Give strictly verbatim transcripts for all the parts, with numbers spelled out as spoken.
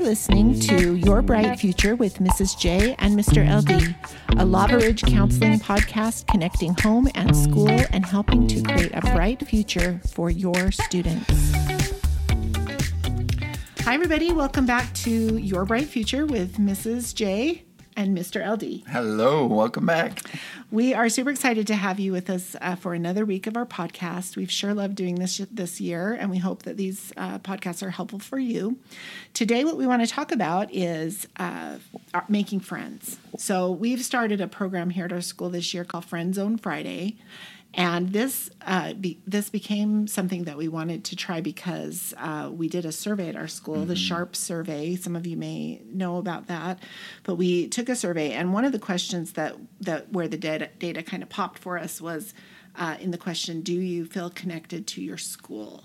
listening to Your Bright Future with Missus J and Mister L D, a Lava Ridge counseling podcast connecting home and school and helping to create a bright future for your students. Hi, everybody. Welcome back to Your Bright Future with Missus J and Mister L D. Hello. Welcome back. We are super excited to have you with us uh, for another week of our podcast. We've sure loved doing this sh- this year, and we hope that these uh, podcasts are helpful for you. Today, what we want to talk about is uh, making friends. So we've started a program here at our school this year called Friend Zone Friday. And this uh, be, this became something that we wanted to try because uh, we did a survey at our school, mm-hmm. the SHARP survey. Some of you may know about that, but we took a survey, and one of the questions that, that where the data, data kind of popped for us was uh, in the question, do you feel connected to your school?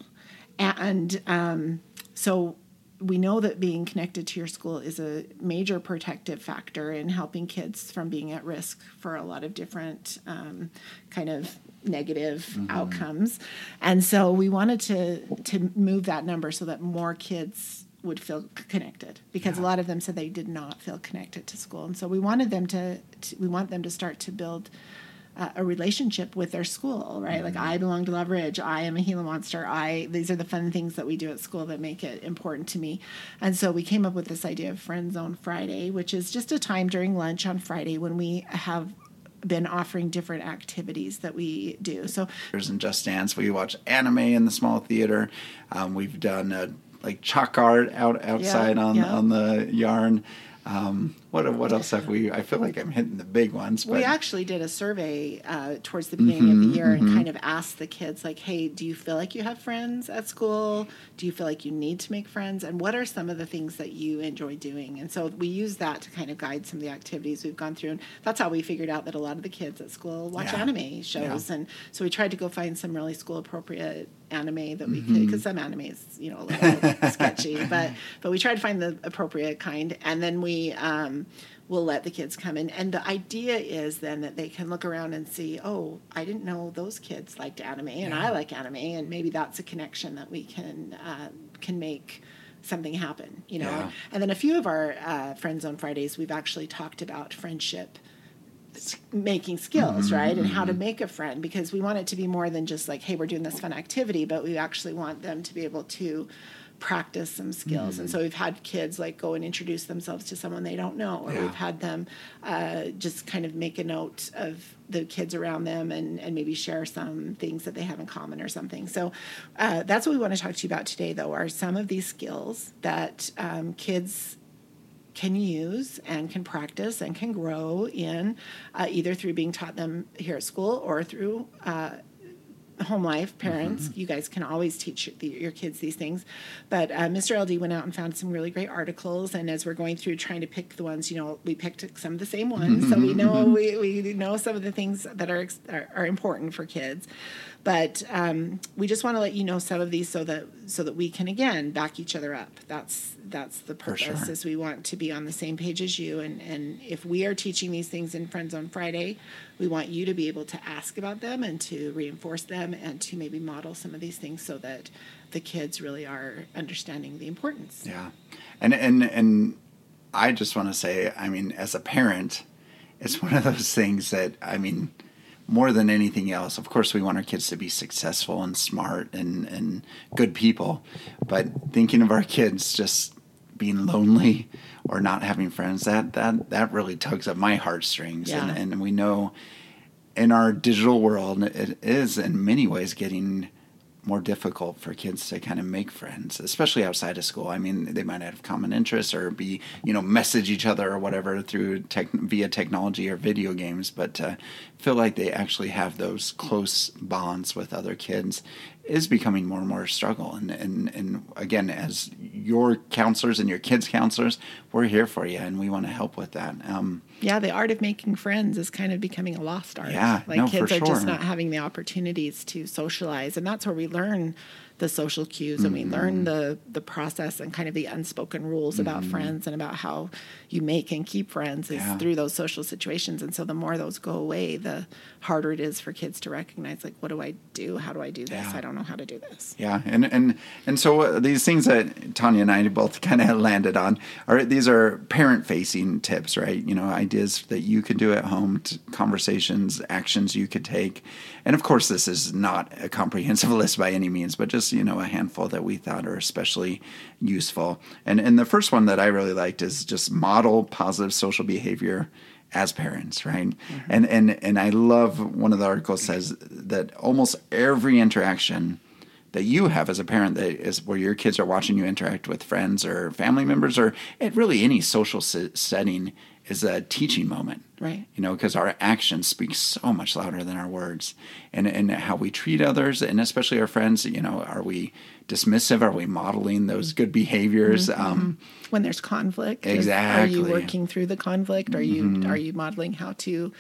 And um, so we know that being connected to your school is a major protective factor in helping kids from being at risk for a lot of different um, kind of negative mm-hmm. outcomes. And so we wanted to to move that number so that more kids would feel connected, because yeah. a lot of them said they did not feel connected to school. And so we wanted them to, to we want them to start to build Uh, a relationship with their school, right? Mm-hmm. Like, I belong to Lava Ridge. I am a Gila Monster. I these are the fun things that we do at school that make it important to me. And so we came up with this idea of Friend Zone Friday, which is just a time during lunch on Friday when we have been offering different activities that we do. So there's in Just Dance, we watch anime in the small theater. Um, we've done a, like chalk art out outside yeah, on yeah. on the yarn. Um, what what else have we? I feel like I'm hitting the big ones. But. We actually did a survey uh, towards the beginning mm-hmm, of the year and mm-hmm. kind of asked the kids, like, hey, do you feel like you have friends at school? Do you feel like you need to make friends? And what are some of the things that you enjoy doing? And so we use that to kind of guide some of the activities we've gone through. And that's how we figured out that a lot of the kids at school watch yeah. anime shows. Yeah. And so we tried to go find some really school-appropriate anime that we mm-hmm. could, because some anime is, you know, a little sketchy, but but we tried to find the appropriate kind, and then we um we'll let the kids come in, and the idea is then that they can look around and see, oh, I didn't know those kids liked anime, and yeah. I like anime, and maybe that's a connection that we can uh can make something happen, you know. Yeah. And then a few of our uh Friend Zone Fridays, we've actually talked about friendship making skills, mm-hmm. right? And how to make a friend, because we want it to be more than just like, hey, we're doing this fun activity, but we actually want them to be able to practice some skills. Mm-hmm. And so we've had kids like go and introduce themselves to someone they don't know, or yeah. we've had them uh, just kind of make a note of the kids around them and, and maybe share some things that they have in common or something. So uh, that's what we want to talk to you about today, though, are some of these skills that um, kids can use and can practice and can grow in, uh, either through being taught them here at school or through uh, home life. Parents, mm-hmm. you guys can always teach the, your kids these things. But uh, Mister L D went out and found some really great articles, and as we're going through trying to pick the ones, you know, we picked some of the same ones, mm-hmm. so we know we, we know some of the things that are are, are important for kids. But um, we just want to let you know some of these so that so that we can, again, back each other up. That's that's the purpose, sure. is we want to be on the same page as you. And, and if we are teaching these things in Friend Zone Friday, we want you to be able to ask about them and to reinforce them and to maybe model some of these things so that the kids really are understanding the importance. Yeah. And, and, and I just want to say, I mean, as a parent, it's one of those things that, I mean, more than anything else, of course, we want our kids to be successful and smart and, and good people. But thinking of our kids just being lonely or not having friends, that that, that really tugs at my heartstrings. Yeah. And, and we know in our digital world, it is in many ways getting more difficult for kids to kind of make friends, especially outside of school. I mean, they might have common interests or be, you know, message each other or whatever through tech, via technology or video games, but to feel like they actually have those close bonds with other kids is becoming more and more a struggle. And, and, and again, as your counselors and your kids' counselors, we're here for you, and we want to help with that. Um, yeah, the art of making friends is kind of becoming a lost art. Yeah, like no, kids for are sure. just not having the opportunities to socialize, and that's where we learn the social cues, and mm-hmm. we learn the the process and kind of the unspoken rules mm-hmm. about friends and about how you make and keep friends is yeah. through those social situations. And so the more those go away, the harder it is for kids to recognize, like, what do I do? How do I do this? Yeah. I don't don't know how to do this. Yeah, and and, and so these things that Tanya and I both kind of landed on are these are parent-facing tips, right? You know, ideas that you could do at home, conversations, actions you could take. And of course, this is not a comprehensive list by any means, but just, you know, a handful that we thought are especially useful. And and the first one that I really liked is just model positive social behavior as parents, right? Mm-hmm. And and and I love one of the articles says that almost every interaction that you have as a parent that is where your kids are watching you interact with friends or family members or at really any social se- setting is a teaching moment, right? You know, because our actions speak so much louder than our words, and and how we treat others and especially our friends. You know, are we dismissive? Are we modeling those good behaviors? Mm-hmm. Um, when there's conflict, exactly. Is, are you working through the conflict? Are you mm-hmm. are you modeling how to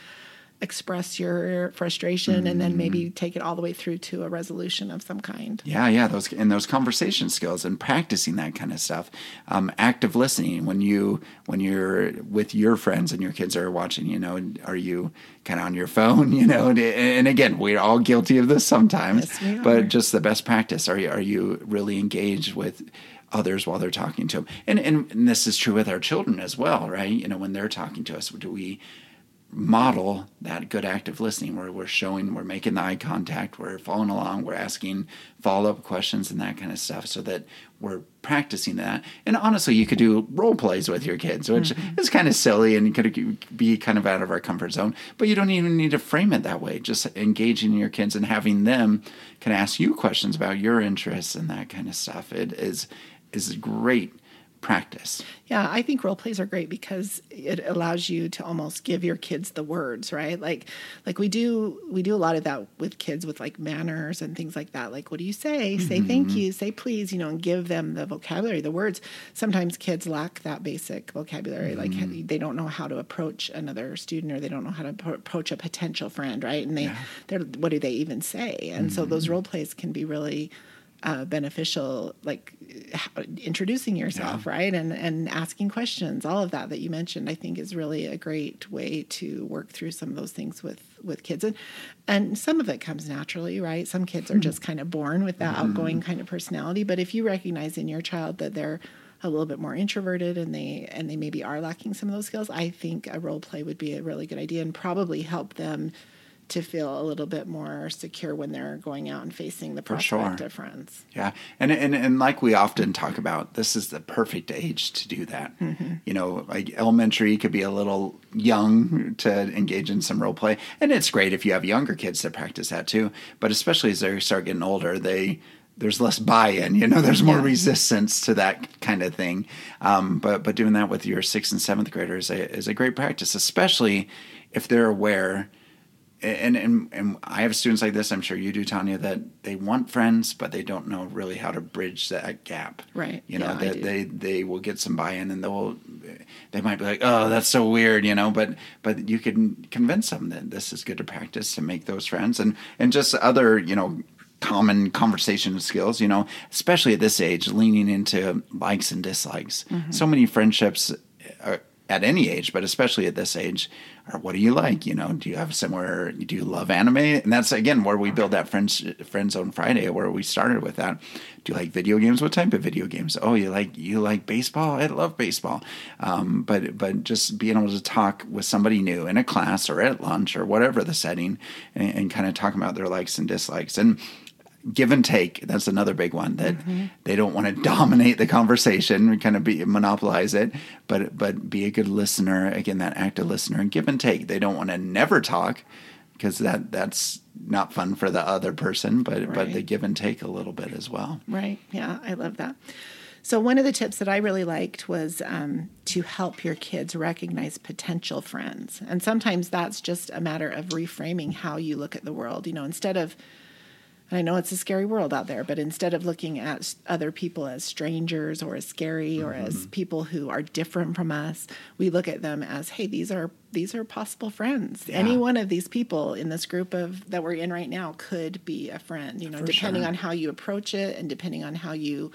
express your frustration mm-hmm. and then maybe take it all the way through to a resolution of some kind. Yeah, yeah, those and those conversation skills and practicing that kind of stuff. Um, active listening when you when you're with your friends and your kids are watching. You know, are you kind of on your phone? You know, and again, we're all guilty of this sometimes. Yes, we are. But just the best practice. Are you are you really engaged with others while they're talking to them? And and, and this is true with our children as well, right? You know, when they're talking to us, do we model that good active listening where we're showing, we're making the eye contact, we're following along, we're asking follow-up questions and that kind of stuff so that we're practicing that. And honestly, you could do role plays with your kids, which mm-hmm. is kind of silly and could be kind of out of our comfort zone, but you don't even need to frame it that way. Just engaging your kids and having them can ask you questions about your interests and that kind of stuff. It is is great practice. Yeah, I think role plays are great because it allows you to almost give your kids the words, right? Like like we do we do a lot of that with kids with like manners and things like that. Like, what do you say? Mm-hmm. Say thank you, say please, you know, and give them the vocabulary, the words. Sometimes kids lack that basic vocabulary. Mm-hmm. Like they don't know how to approach another student or they don't know how to pro- approach a potential friend, right? And they yeah. they're what do they even say? And mm-hmm. so those role plays can be really Uh, beneficial, like uh, introducing yourself, yeah. right? And and asking questions, all of that that you mentioned, I think is really a great way to work through some of those things with, with kids. And, and some of it comes naturally, right? Some kids are just kind of born with that mm-hmm. outgoing kind of personality. But if you recognize in your child that they're a little bit more introverted and they and they maybe are lacking some of those skills, I think a role play would be a really good idea and probably help them to feel a little bit more secure when they're going out and facing the prospect sure. of friends. Yeah. And, and and like we often talk about, this is the perfect age to do that. Mm-hmm. You know, like elementary could be a little young to engage in some role play. And it's great if you have younger kids to practice that too. But especially as they start getting older, they there's less buy-in, you know, there's more yeah. resistance to that kind of thing. Um, but but doing that with your sixth and seventh graders is a, is a great practice, especially if they're aware. And, and and I have students like this, I'm sure you do, Tanya, that they want friends, but they don't know really how to bridge that gap. Right. You know, yeah, that they, they will get some buy-in and they'll, they might be like, oh, that's so weird, you know, but but you can convince them that this is good to practice to make those friends and, and just other, you know, common conversation skills, you know, especially at this age, leaning into likes and dislikes. Mm-hmm. So many friendships are at any age, but especially at this age, or what do you like? You know, do you have somewhere, do you love anime? And that's, again, where we build that Friend, Friend Zone Friday, where we started with that. Do you like video games? What type of video games? Oh, you like you like baseball? I love baseball. Um, but but just being able to talk with somebody new in a class or at lunch or whatever the setting and, and kind of talking about their likes and dislikes. And give and take, that's another big one, that mm-hmm. they don't want to dominate the conversation and kind of be, monopolize it, but but be a good listener, again, that active listener, and give and take. They don't want to never talk because that, that's not fun for the other person, but, right. but they give and take a little bit as well. Right, yeah, I love that. So one of the tips that I really liked was um, to help your kids recognize potential friends. And sometimes that's just a matter of reframing how you look at the world. You know, instead of I know it's a scary world out there, but instead of looking at other people as strangers or as scary or mm-hmm. as people who are different from us, we look at them as, hey, these are these are possible friends. Yeah. Any one of these people in this group of that we're in right now could be a friend, you know, For depending sure. on how you approach it and depending on how you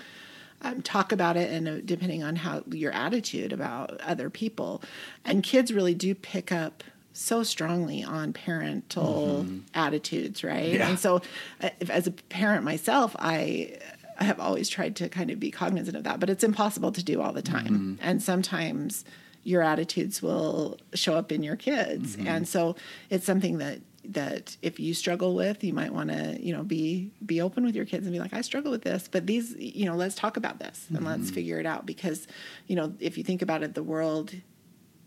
Um, talk about it and uh, depending on how your attitude about other people. And kids really do pick up so strongly on parental mm-hmm. attitudes, right? Yeah. And so if, as a parent myself, I have always tried to kind of be cognizant of that, but it's impossible to do all the time. Mm-hmm. And sometimes your attitudes will show up in your kids. Mm-hmm. And so it's something that that if you struggle with, you might want to, you know, be, be open with your kids and be like, I struggle with this, but these, you know, let's talk about this and mm-hmm. let's figure it out. Because, you know, if you think about it, the world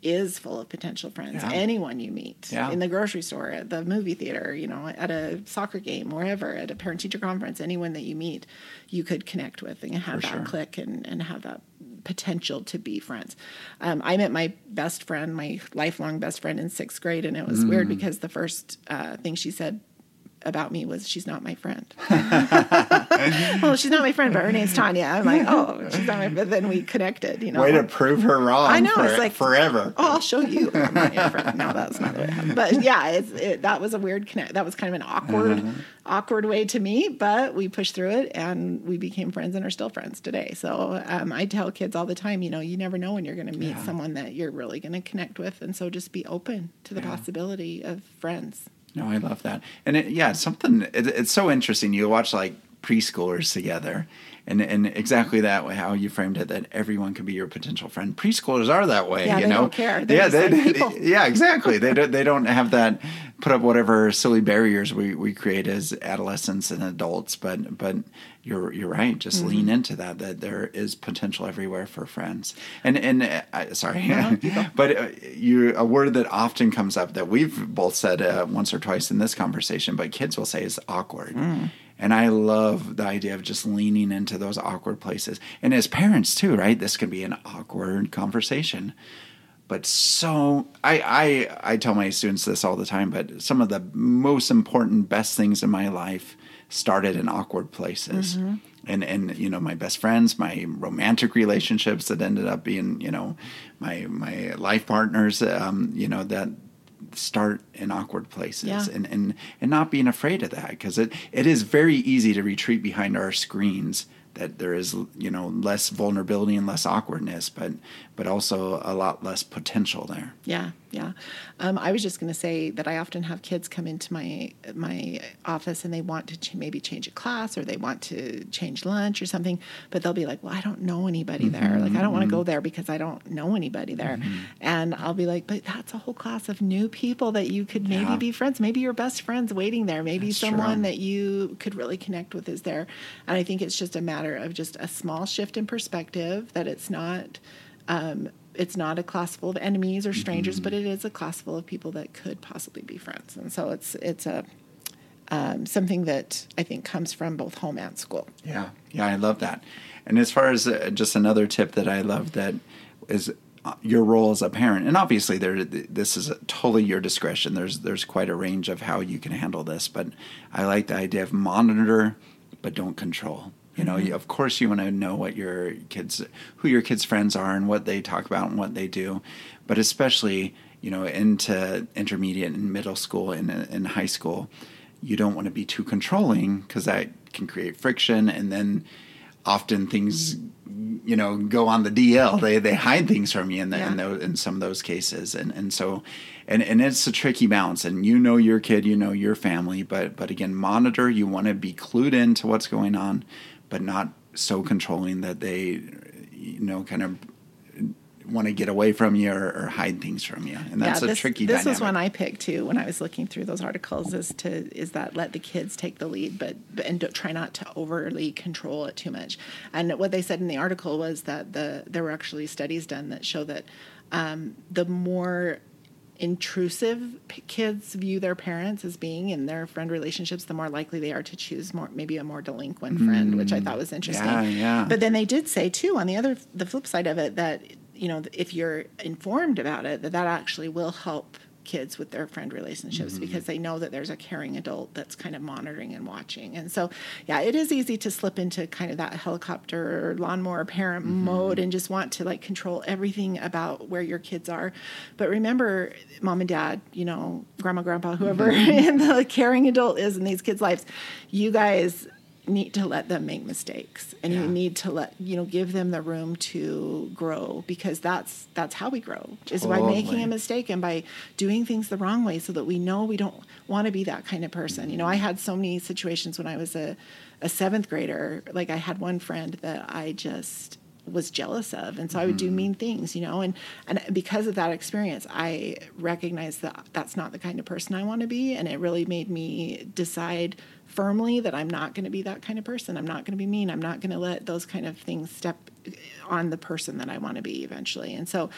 is full of potential friends. Yeah. Anyone you meet yeah. in the grocery store, at the movie theater, you know, at a soccer game, wherever, at a parent teacher conference, anyone that you meet, you could connect with and have For that sure. click and, and have that potential to be friends. Um, I met my best friend, my lifelong best friend in sixth grade. And it was mm. weird because the first uh, thing she said about me was, she's not my friend. Well, she's not my friend, but her name's Tanya. I'm like, oh, she's not my friend. But then we connected, you know. Way to prove her wrong. I know. For, it's like, forever. Oh, I'll show you. I'm not your friend. No, that's not the way it happened. But yeah, it's, it, that was a weird connect. That was kind of an awkward, uh-huh. awkward way to me, but we pushed through it and we became friends and are still friends today. So um, I tell kids all the time, you know, you never know when you're going to meet yeah. someone that you're really going to connect with. And so just be open to the yeah. possibility of friends. No, I love that. And it, yeah, something, it, it's so interesting. You watch like preschoolers together and, and exactly that way, how you framed it, that everyone can be your potential friend. Preschoolers are that way, yeah, you they know? Don't care. They're yeah, they like don't care. Yeah, exactly. they, don't, they don't have that, put up whatever silly barriers we, we create as adolescents and adults. But, but you're, you're right. Just mm-hmm. lean into that, that there is potential everywhere for friends. And, and uh, sorry, no, but uh, you, a word that often comes up that we've both said uh, once or twice in this conversation, but kids will say is awkward. Mm. And I love the idea of just leaning into those awkward places. And as parents too, right? This can be an awkward conversation. But so I, I I tell my students this all the time, but some of the most important, best things in my life started in awkward places. Mm-hmm. And, and you know, my best friends, my romantic relationships that ended up being, you know, my my life partners, um, you know, that start in awkward places yeah. and, and, and not being afraid of that, because it, it is very easy to retreat behind our screens, that there is, you know, less vulnerability and less awkwardness, but, but also a lot less potential there. Yeah. Yeah. Um, I was just going to say that I often have kids come into my, my office and they want to ch- maybe change a class or they want to change lunch or something, but they'll be like, well, I don't know anybody mm-hmm. there. Like, I don't want to go there because I don't know anybody there. Mm-hmm. And I'll be like, but that's a whole class of new people that you could maybe yeah. be friends. Maybe your best friend's waiting there. Maybe that's someone true. That you could really connect with is there. And I think it's just a matter of just a small shift in perspective, that it's not um, it's not a class full of enemies or strangers, mm-hmm. but it is a class full of people that could possibly be friends. And so it's it's a um, something that I think comes from both home and school. Yeah, yeah, I love that. And as far as uh, just another tip that I love that is your role as a parent, and obviously there this is totally your discretion. There's there's quite a range of how you can handle this, but I like the idea of monitor but don't control. You know, you, of course you want to know what your kids, who your kids' friends are and what they talk about and what they do. But especially, you know, into intermediate and middle school and, and high school, you don't want to be too controlling because that can create friction. And then often things, you know, go on the D L. They they hide things from you in the, yeah. in, those, in some of those cases. And, and so, and, and it's a tricky balance. And you know your kid, you know your family. But, but again, monitor. You want to be clued into what's going on, but not so controlling that they, you know, kind of want to get away from you or, or hide things from you. And that's yeah, this, a tricky this dynamic. This was one I picked too when I was looking through those articles is to is that let the kids take the lead, but and don't, try not to overly control it too much. And what they said in the article was that the there were actually studies done that show that um, the more intrusive p- kids view their parents as being in their friend relationships, the more likely they are to choose more, maybe a more delinquent mm. friend, which I thought was interesting. Yeah, yeah. But then they did say too, on the other, the flip side of it, that, you know, if you're informed about it, that that actually will help kids with their friend relationships mm-hmm. because they know that there's a caring adult that's kind of monitoring and watching. And so, yeah, it is easy to slip into kind of that helicopter or lawnmower parent mm-hmm. mode and just want to like control everything about where your kids are. But remember, mom and dad, you know, grandma, grandpa, whoever mm-hmm. the caring adult is in these kids' lives, you guys need to let them make mistakes, and yeah. you need to let, you know, give them the room to grow, because that's, that's how we grow, is totally. by making a mistake and by doing things the wrong way, so that we know we don't want to be that kind of person. You know, I had so many situations when I was a, a seventh grader, like I had one friend that I just was jealous of. And so I would do mean things, you know, and, and because of that experience, I recognized that that's not the kind of person I want to be. And it really made me decide firmly that I'm not going to be that kind of person. I'm not going to be mean. I'm not going to let those kind of things step on the person that I want to be eventually. And so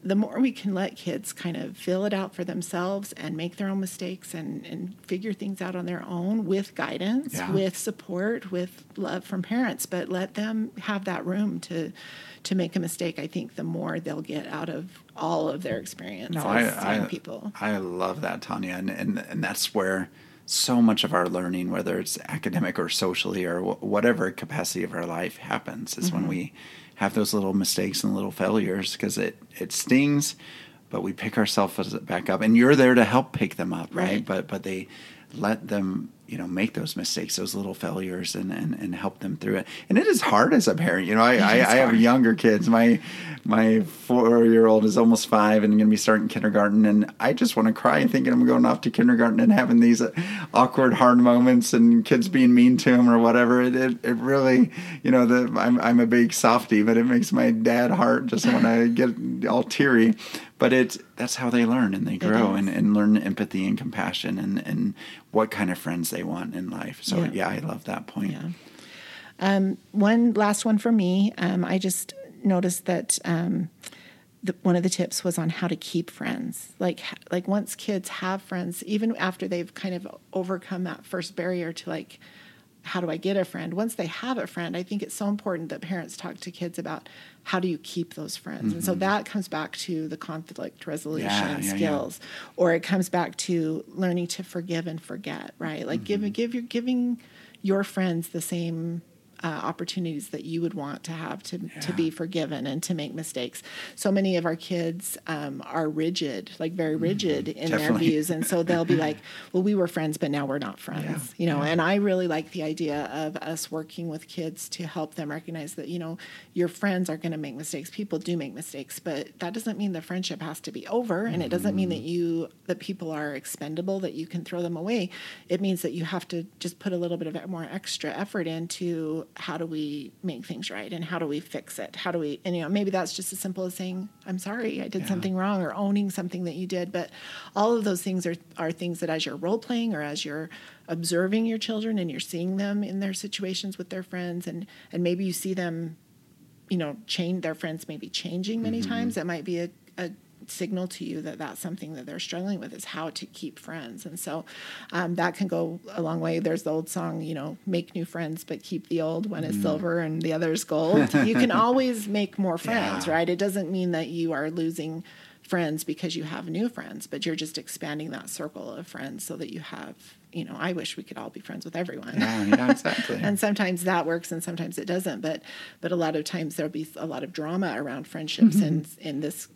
the more we can let kids kind of fill it out for themselves and make their own mistakes and, and figure things out on their own with guidance, yeah. with support, with love from parents, but let them have that room to to make a mistake, I think the more they'll get out of all of their experience no, as I, young I, people. I love that, Tanya. And, and, and that's where so much of our learning, whether it's academic or socially or w- whatever capacity of our life happens, is mm-hmm. when we have those little mistakes and little failures, because it, it stings, but we pick ourselves back up, and you're there to help pick them up, right? right? But but they let them, you know, make those mistakes, those little failures, and, and, and help them through it. And it is hard as a parent. You know, I, I, I have younger kids. My my four-year-old is almost five and going to be starting kindergarten, and I just want to cry thinking I'm going off to kindergarten and having these awkward, hard moments and kids being mean to him or whatever. It it, it really, you know, the, I'm, I'm a big softie, but it makes my dad heart just want to get all teary. But it's that's how they learn and they grow and, and learn empathy and compassion and, and what kind of friends they want in life. So, yeah, yeah I love that point. Yeah. Um, one last one for me. Um, I just noticed that um, the, one of the tips was on how to keep friends. Like, like once kids have friends, even after they've kind of overcome that first barrier to like, how do I get a friend? Once they have a friend, I think it's so important that parents talk to kids about how do you keep those friends? Mm-hmm. And so that comes back to the conflict resolution yeah, yeah, skills, yeah. or it comes back to learning to forgive and forget, right? Like mm-hmm. give, give your, giving your friends the same uh, opportunities that you would want to have to, yeah. to be forgiven and to make mistakes. So many of our kids um, are rigid, like very rigid mm-hmm. in Definitely. their views. And so they'll be like, well, we were friends, but now we're not friends, yeah. you know? Yeah. And I really like the idea of us working with kids to help them recognize that, you know, your friends are going to make mistakes. People do make mistakes, but that doesn't mean the friendship has to be over. And mm-hmm. it doesn't mean that you, that people are expendable, that you can throw them away. It means that you have to just put a little bit of more extra effort into how do we make things right and how do we fix it? How do we, and you know, maybe that's just as simple as saying, I'm sorry, I did yeah. something wrong, or owning something that you did. But all of those things are, are things that as you're role playing or as you're observing your children and you're seeing them in their situations with their friends, and, and maybe you see them, you know, change their friends, maybe changing many mm-hmm. times. That might be a, a signal to you that that's something that they're struggling with, is how to keep friends. And so um, that can go a long way. There's the old song, you know, make new friends, but keep the old. One is mm. silver and the other is gold. You can always make more friends, yeah. right? It doesn't mean that you are losing friends because you have new friends, but you're just expanding that circle of friends so that you have, you know, I wish we could all be friends with everyone. Yeah, yeah, exactly. And sometimes that works and sometimes it doesn't. But, but a lot of times there'll be a lot of drama around friendships in, in this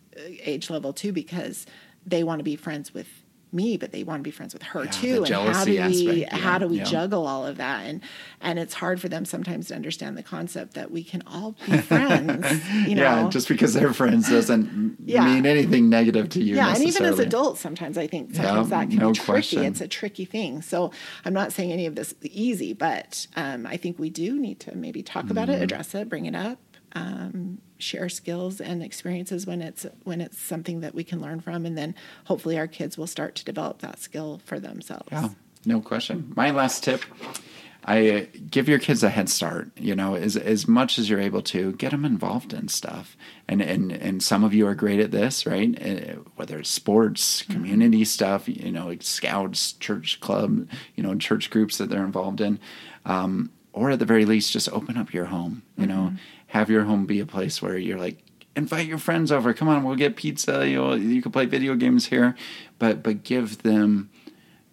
age level too, because they want to be friends with me, but they want to be friends with her yeah, too. And how do we, aspect, yeah, how do we yeah. juggle all of that? And, and it's hard for them sometimes to understand the concept that we can all be friends, you know? Yeah, just because they're friends doesn't yeah. mean anything negative to you. Yeah. And even as adults, sometimes I think sometimes yeah, that can no be tricky. Question. It's a tricky thing. So I'm not saying any of this is easy, but, um, I think we do need to maybe talk about mm. it, address it, bring it up, um, share skills and experiences when it's when it's something that we can learn from, and then hopefully our kids will start to develop that skill for themselves. Yeah, no question. My last tip, I give your kids a head start, you know, as as much as you're able to, get them involved in stuff. And and and some of you are great at this, right? Whether it's sports, community mm-hmm. stuff, you know, like scouts, church club, you know, church groups that they're involved in. Um, or at the very least, just open up your home, you mm-hmm. know, have your home be a place where you're like, invite your friends over. Come on, we'll get pizza. You know, you can play video games here, but but give them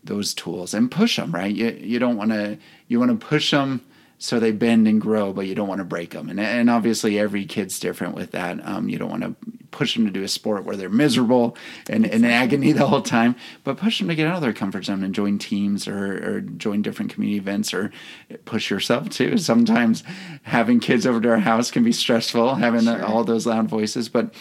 those tools and push them, right? You you don't want to you want to push them So they bend and grow, but you don't want to break them. And, and obviously every kid's different with that. Um, you don't want to push them to do a sport where they're miserable and in agony the whole time, but push them to get out of their comfort zone and join teams or, or join different community events or push yourself too. Sometimes having kids over to our house can be stressful, having sure. all those loud voices, but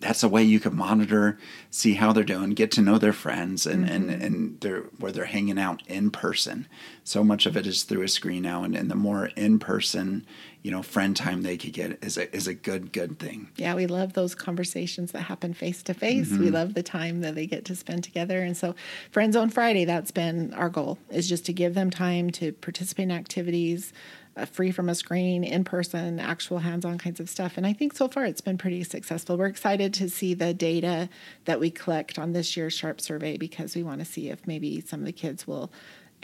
that's a way you can monitor, see how they're doing, get to know their friends and, mm-hmm. and, and they're, where they're hanging out in person. So much of it is through a screen now. And, and the more in person, you know, friend time they could get is a, is a good, good thing. Yeah. We love those conversations that happen face to face. We love the time that they get to spend together. And so Friend Zone Friday, that's been our goal, is just to give them time to participate in activities, Uh, free from a screen, in person, actual hands-on kinds of stuff. And I think so far it's been pretty successful. We're excited to see the data that we collect on this year's SHARP survey because we want to see if maybe some of the kids will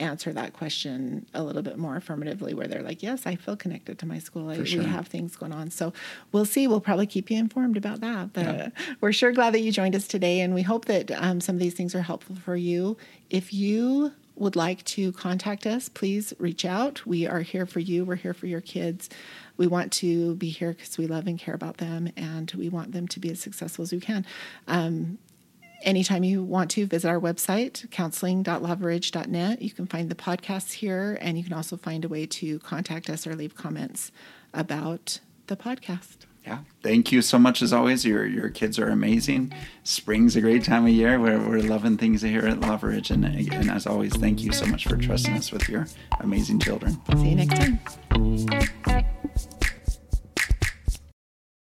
answer that question a little bit more affirmatively, where they're like, yes, I feel connected to my school. I, sure. We have things going on. So we'll see. We'll probably keep you informed about that. But yeah. We're sure glad that you joined us today. And we hope that um, some of these things are helpful for you. If you would like to contact us, please reach out. We are here for you. We're here for your kids. We want to be here because we love and care about them, and we want them to be as successful as we can. Um, anytime you want to, visit our website, counseling dot lava ridge dot net. You can find the podcasts here, and you can also find a way to contact us or leave comments about the podcast. Yeah. Thank you so much as always. Your your kids are amazing. Spring's a great time of year. We're, we're loving things here at Lava Ridge. And, and as always, thank you so much for trusting us with your amazing children. See you next time.